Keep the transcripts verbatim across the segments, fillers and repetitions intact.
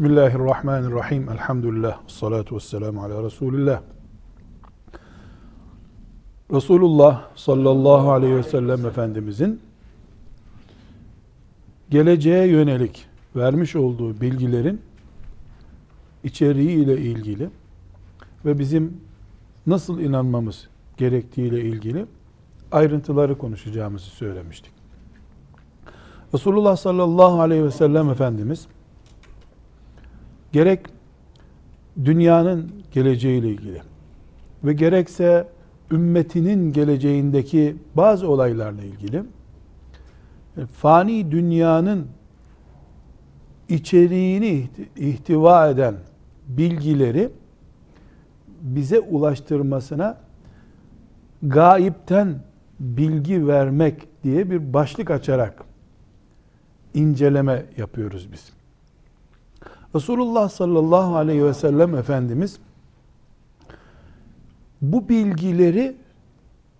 Bismillahirrahmanirrahim. Elhamdülillah. Salatu vesselamu ala Resulillah. Resulullah sallallahu aleyhi ve sellem Efendimizin geleceğe yönelik vermiş olduğu bilgilerin içeriği ile ilgili ve bizim nasıl inanmamız gerektiği ile ilgili ayrıntıları konuşacağımızı söylemiştik. Resulullah sallallahu aleyhi ve sellem Efendimiz gerek dünyanın geleceğiyle ilgili ve gerekse ümmetinin geleceğindeki bazı olaylarla ilgili fani dünyanın içeriğini ihtiva eden bilgileri bize ulaştırmasına gaipten bilgi vermek diye bir başlık açarak inceleme yapıyoruz biz. Resulullah sallallahu aleyhi ve sellem Efendimiz bu bilgileri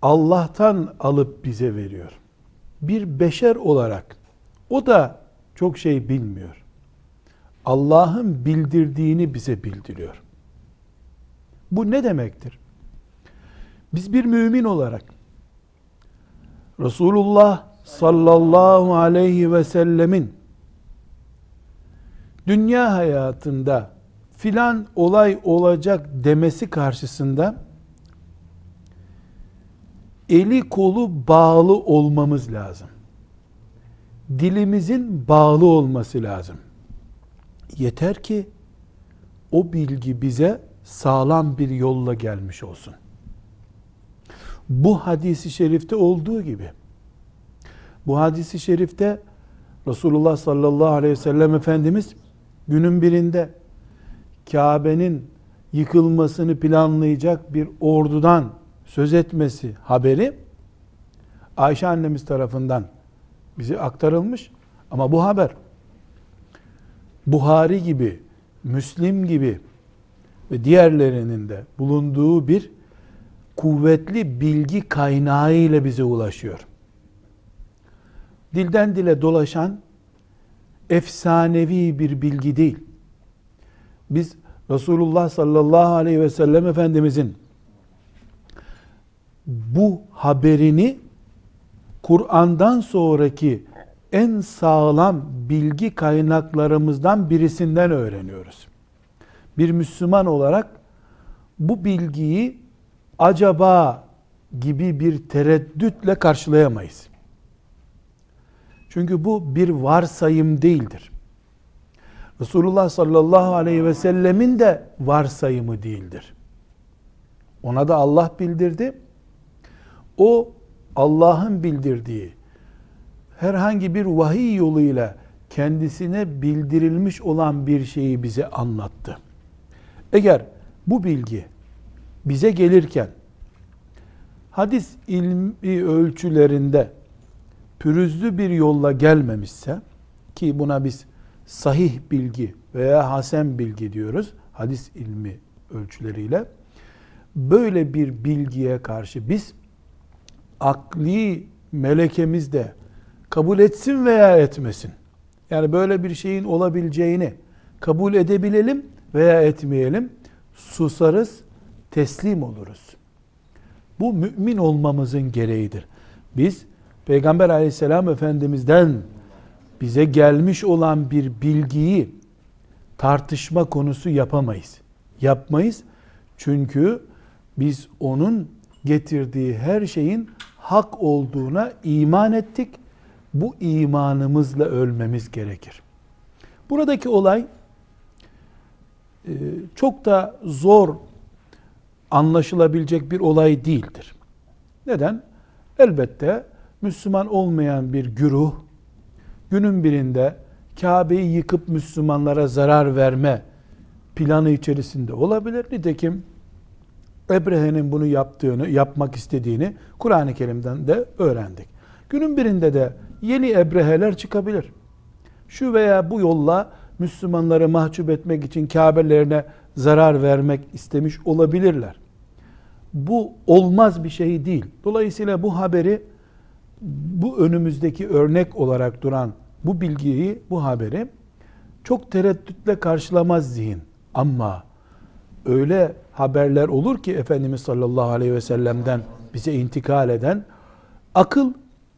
Allah'tan alıp bize veriyor. Bir beşer olarak o da çok şey bilmiyor. Allah'ın bildirdiğini bize bildiriyor. Bu ne demektir? Biz bir mümin olarak Resulullah sallallahu aleyhi ve sellemin dünya hayatında filan olay olacak demesi karşısında eli kolu bağlı olmamız lazım. Dilimizin bağlı olması lazım. Yeter ki o bilgi bize sağlam bir yolla gelmiş olsun. Bu hadis-i şerifte olduğu gibi, bu hadis-i şerifte Resulullah sallallahu aleyhi ve sellem Efendimiz günün birinde Kabe'nin yıkılmasını planlayacak bir ordudan söz etmesi haberi Ayşe annemiz tarafından bize aktarılmış. Ama bu haber Buhari gibi, Müslim gibi ve diğerlerinin de bulunduğu bir kuvvetli bilgi kaynağı ile bize ulaşıyor. Dilden dile dolaşan efsanevi bir bilgi değil. Biz Resulullah sallallahu aleyhi ve sellem Efendimizin bu haberini Kur'an'dan sonraki en sağlam bilgi kaynaklarımızdan birisinden öğreniyoruz. Bir Müslüman olarak bu bilgiyi acaba gibi bir tereddütle karşılayamayız. Çünkü bu bir varsayım değildir. Resulullah sallallahu aleyhi ve sellemin de varsayımı değildir. Ona da Allah bildirdi. O Allah'ın bildirdiği herhangi bir vahiy yoluyla kendisine bildirilmiş olan bir şeyi bize anlattı. Eğer bu bilgi bize gelirken hadis ilmi ölçülerinde pürüzlü bir yolla gelmemişse, ki buna biz sahih bilgi veya hasen bilgi diyoruz hadis ilmi ölçüleriyle, böyle bir bilgiye karşı biz akli melekemiz de kabul etsin veya etmesin, yani böyle bir şeyin olabileceğini kabul edebilelim veya etmeyelim, susarız, teslim oluruz. Bu mümin olmamızın gereğidir. Biz Peygamber aleyhisselam Efendimiz'den bize gelmiş olan bir bilgiyi tartışma konusu yapamayız. Yapmayız. Çünkü biz onun getirdiği her şeyin hak olduğuna iman ettik. Bu imanımızla ölmemiz gerekir. Buradaki olay çok da zor anlaşılabilecek bir olay değildir. Neden? Elbette Müslüman olmayan bir güruh günün birinde Kabe'yi yıkıp Müslümanlara zarar verme planı içerisinde olabilir. Nitekim Ebrehe'nin bunu yaptığını, yapmak istediğini Kur'an-ı Kerim'den de öğrendik. Günün birinde de yeni Ebrehe'ler çıkabilir. Şu veya bu yolla Müslümanları mahcup etmek için Kabe'lerine zarar vermek istemiş olabilirler. Bu olmaz bir şey değil. Dolayısıyla bu haberi, bu önümüzdeki örnek olarak duran bu bilgiyi, bu haberi çok tereddütle karşılamaz zihin. Ama öyle haberler olur ki Efendimiz sallallahu aleyhi ve sellem'den bize intikal eden, akıl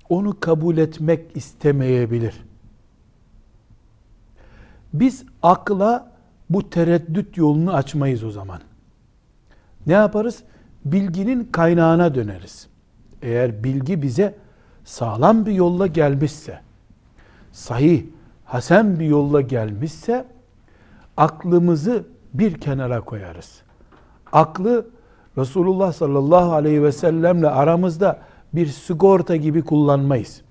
onu kabul etmek istemeyebilir. Biz akla bu tereddüt yolunu açmayız o zaman. Ne yaparız? Bilginin kaynağına döneriz. Eğer bilgi bize sağlam bir yolla gelmişse, sahih, hasen bir yolla gelmişse, aklımızı bir kenara koyarız. Aklı Resulullah sallallahu aleyhi ve sellemle aramızda bir sigorta gibi kullanmayız.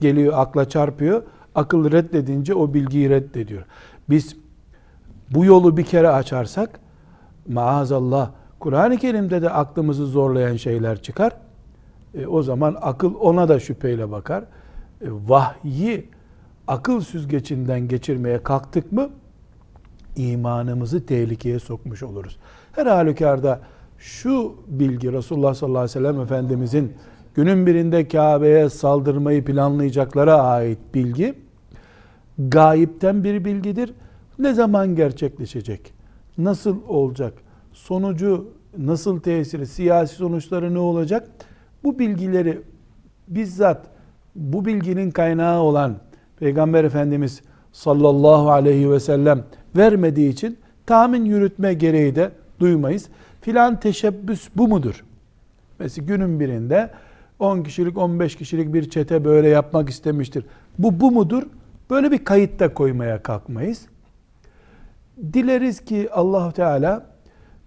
Geliyor akla çarpıyor, akıl reddedince o bilgiyi reddediyor. Biz bu yolu bir kere açarsak, maazallah Kur'an-ı Kerim'de de aklımızı zorlayan şeyler çıkar. E, o zaman akıl ona da şüpheyle bakar. E, vahyi akıl süzgecinden geçirmeye kalktık mı, imanımızı tehlikeye sokmuş oluruz. Her halükarda şu bilgi, Resulullah sallallahu aleyhi ve sellem Efendimizin günün birinde Kabe'ye saldırmayı planlayacaklara ait bilgi, gayipten bir bilgidir. Ne zaman gerçekleşecek? Nasıl olacak? Sonucu nasıl, tesiri, siyasi sonuçları ne olacak? Bu bilgileri bizzat bu bilginin kaynağı olan Peygamber Efendimiz sallallahu aleyhi ve sellem vermediği için tahmin yürütme gereği de duymayız. Filan teşebbüs bu mudur? Mesela günün birinde on kişilik, on beş kişilik bir çete böyle yapmak istemiştir. Bu bu mudur? Böyle bir kayıt da koymaya kalkmayız. Dileriz ki Allah-u Teala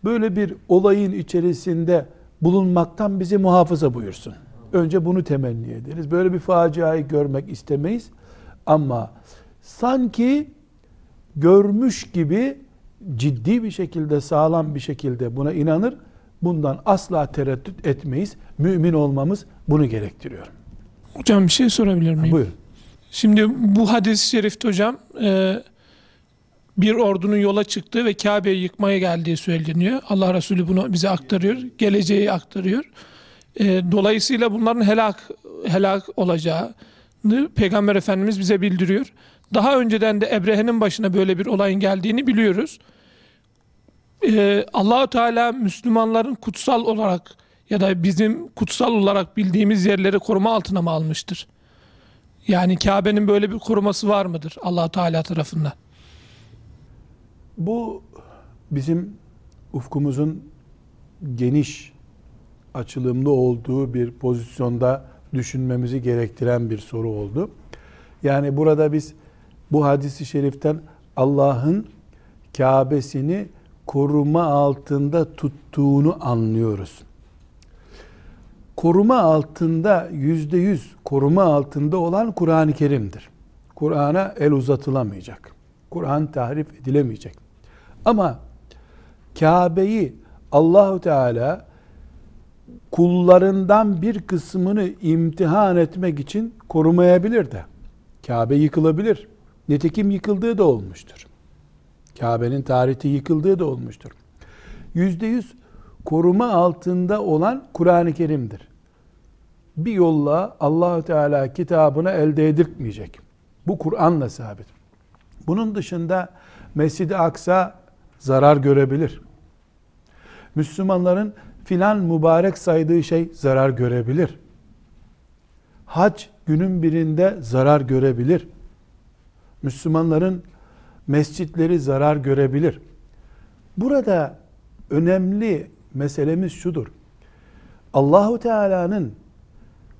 böyle bir olayın içerisinde bulunmaktan bizi muhafaza buyursun. Önce bunu temenni ederiz. Böyle bir faciayı görmek istemeyiz. Ama sanki görmüş gibi ciddi bir şekilde, sağlam bir şekilde buna inanır. Bundan asla tereddüt etmeyiz. Mümin olmamız bunu gerektiriyor. Hocam bir şey sorabilir miyim? Buyurun. Şimdi bu hadis-i şerifte hocam bir ordunun yola çıktığı ve Kabe'yi yıkmaya geldiği söyleniyor. Allah Resulü bunu bize aktarıyor. Geleceği aktarıyor. Dolayısıyla bunların helak, helak olacağı Peygamber Efendimiz bize bildiriyor. Daha önceden de Ebrehe'nin başına böyle bir olayın geldiğini biliyoruz. Ee, Allah-u Teala Müslümanların kutsal olarak ya da bizim kutsal olarak bildiğimiz yerleri koruma altına mı almıştır? Yani Kabe'nin böyle bir koruması var mıdır Allah-u Teala tarafından? Bu bizim ufkumuzun geniş, açılımlı olduğu bir pozisyonda düşünmemizi gerektiren bir soru oldu. Yani burada biz bu hadis-i şeriften Allah'ın Kâbesini koruma altında tuttuğunu anlıyoruz. Koruma altında, yüzde yüz koruma altında olan Kur'an-ı Kerim'dir. Kur'an'a el uzatılamayacak. Kur'an tahrif edilemeyecek. Ama Kâbe'yi Allah-u Teala kullarından bir kısmını imtihan etmek için korumayabilir de. Kabe yıkılabilir. Nitekim yıkıldığı da olmuştur. Kabe'nin tarihi yıkıldığı da olmuştur. Yüzde yüz koruma altında olan Kur'an-ı Kerim'dir. Bir yolla Allah-u Teala kitabına elde edilmeyecek. Bu Kur'an'la sabit. Bunun dışında Mescid-i Aksa zarar görebilir. Müslümanların filan mübarek saydığı şey zarar görebilir. Hac günün birinde zarar görebilir. Müslümanların mescitleri zarar görebilir. Burada önemli meselemiz şudur. Allahu Teala'nın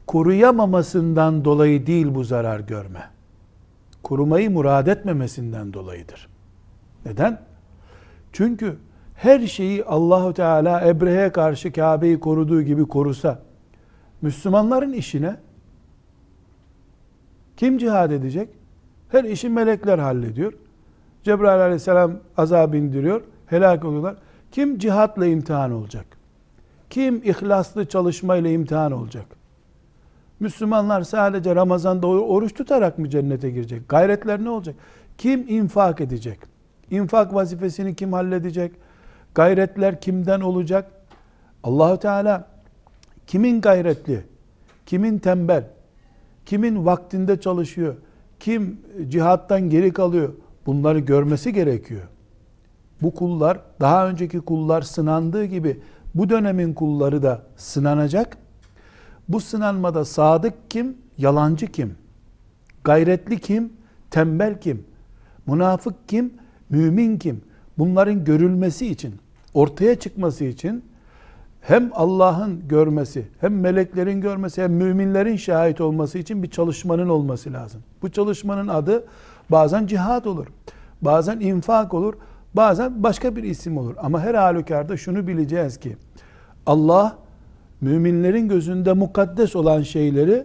koruyamamasından dolayı değil bu zarar görme. Korumayı murad etmemesinden dolayıdır. Neden? Çünkü her şeyi Allahu Teala Ebrehe'ye karşı Kabe'yi koruduğu gibi korusa, Müslümanların işine kim cihad edecek? Her işi melekler hallediyor. Cebrail aleyhisselam azap indiriyor. Helak oluyorlar. Kim cihatla imtihan olacak? Kim ihlaslı çalışmayla imtihan olacak? Müslümanlar sadece Ramazan'da oruç tutarak mı cennete girecek? Gayretler ne olacak? Kim infak edecek? İnfak vazifesini kim halledecek? Gayretler kimden olacak? Allah-u Teala kimin gayretli, kimin tembel, kimin vaktinde çalışıyor, kim cihattan geri kalıyor, bunları görmesi gerekiyor. Bu kullar, daha önceki kullar sınandığı gibi bu dönemin kulları da sınanacak. Bu sınanmada sadık kim, yalancı kim, gayretli kim, tembel kim, münafık kim, mümin kim? Bunların görülmesi için, ortaya çıkması için hem Allah'ın görmesi, hem meleklerin görmesi, hem müminlerin şahit olması için bir çalışmanın olması lazım. Bu çalışmanın adı bazen cihad olur, bazen infak olur, bazen başka bir isim olur. Ama her halükarda şunu bileceğiz ki Allah müminlerin gözünde mukaddes olan şeyleri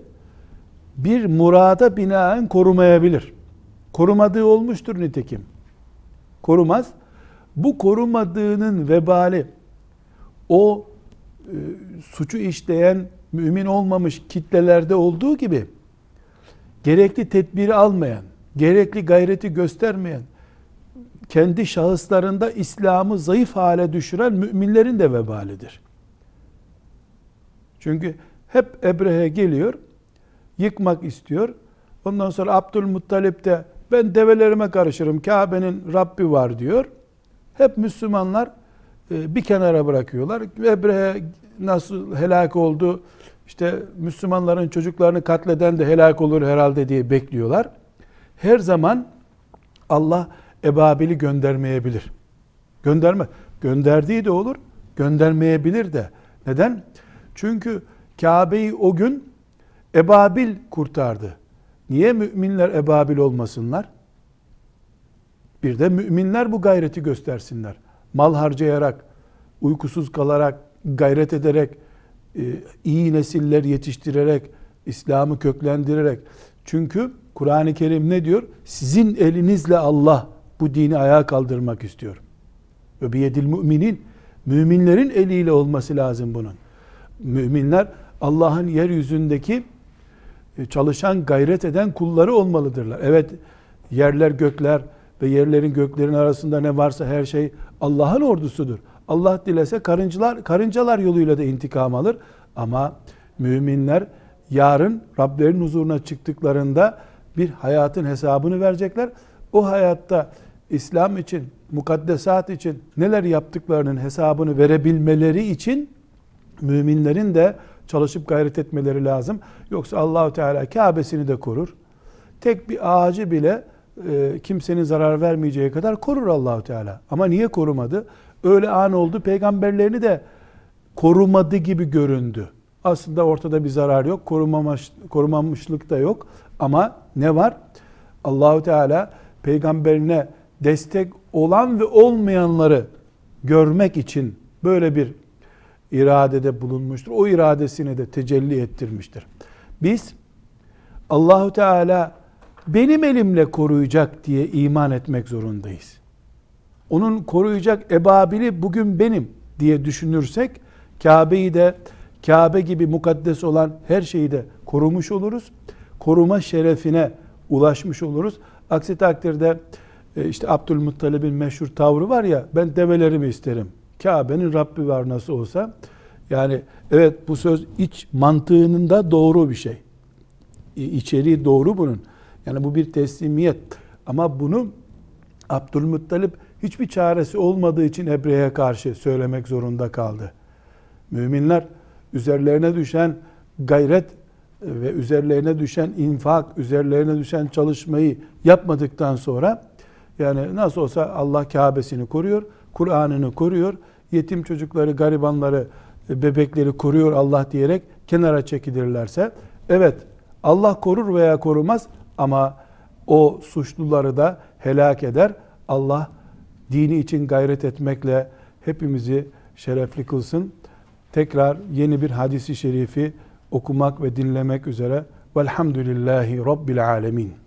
bir murada binaen korumayabilir. Korumadığı olmuştur nitekim. Korumaz. Bu korumadığının vebali o e, suçu işleyen mümin olmamış kitlelerde olduğu gibi gerekli tedbiri almayan, gerekli gayreti göstermeyen, kendi şahıslarında İslam'ı zayıf hale düşüren müminlerin de vebalidir. Çünkü hep Ebrehe geliyor, yıkmak istiyor. Ondan sonra Abdülmuttalip de ben develerime karışırım, Kabe'nin Rabbi var diyor. Hep Müslümanlar bir kenara bırakıyorlar. Ebrehe nasıl helak oldu, işte Müslümanların çocuklarını katleden de helak olur herhalde diye bekliyorlar. Her zaman Allah Ebabil'i göndermeyebilir. Gönderme. Gönderdiği de olur, göndermeyebilir de. Neden? Çünkü Kabe'yi o gün Ebabil kurtardı. Niye müminler Ebabil olmasınlar? Bir de müminler bu gayreti göstersinler. Mal harcayarak, uykusuz kalarak, gayret ederek, iyi nesiller yetiştirerek, İslam'ı köklendirerek. Çünkü Kur'an-ı Kerim ne diyor? Sizin elinizle Allah bu dini ayağa kaldırmak istiyor. Ve biyedil müminin, müminlerin eliyle olması lazım bunun. Müminler Allah'ın yeryüzündeki çalışan, gayret eden kulları olmalıdırlar. Evet, yerler gökler ve yerlerin göklerin arasında ne varsa her şey Allah'ın ordusudur. Allah dilese karıncalar, karıncalar yoluyla da intikam alır. Ama müminler yarın Rablerinin huzuruna çıktıklarında bir hayatın hesabını verecekler. O hayatta İslam için, mukaddesat için neler yaptıklarının hesabını verebilmeleri için müminlerin de çalışıp gayret etmeleri lazım. Yoksa Allahu Teala Kâbesini de korur. Tek bir ağacı bile e, kimsenin zarar vermeyeceği kadar korur Allahu Teala. Ama niye korumadı? Öyle an oldu, peygamberlerini de korumadı gibi göründü. Aslında ortada bir zarar yok, korumamış, korumamışlık da yok. Ama ne var? Allahu Teala peygamberine destek olan ve olmayanları görmek için böyle bir iradede bulunmuştur. O iradesini de tecelli ettirmiştir. Biz Allahu Teala benim elimle koruyacak diye iman etmek zorundayız. Onun koruyacak ebabili bugün benim diye düşünürsek Kabe'yi de, Kabe gibi mukaddes olan her şeyi de korumuş oluruz. Koruma şerefine ulaşmış oluruz. Aksi takdirde işte Abdülmuttalib'in meşhur tavrı var ya, ben develerimi isterim, Kabe'nin Rabbi var nasıl olsa. Yani evet, bu söz iç mantığının da doğru bir şey. İçeriği doğru bunun. Yani bu bir teslimiyet. Ama bunu Abdülmuttalib hiçbir çaresi olmadığı için Ebrehe'ye karşı söylemek zorunda kaldı. Müminler üzerlerine düşen gayret ve üzerlerine düşen infak, üzerlerine düşen çalışmayı yapmadıktan sonra yani nasıl olsa Allah Kabe'sini koruyor, Kur'an'ını koruyor, yetim çocukları, garibanları, bebekleri koruyor Allah diyerek kenara çekilirlerse, evet Allah korur veya korumaz ama o suçluları da helak eder. Allah dini için gayret etmekle hepimizi şerefli kılsın. Tekrar yeni bir hadisi şerifi okumak ve dinlemek üzere. Velhamdülillahi Rabbil alemin.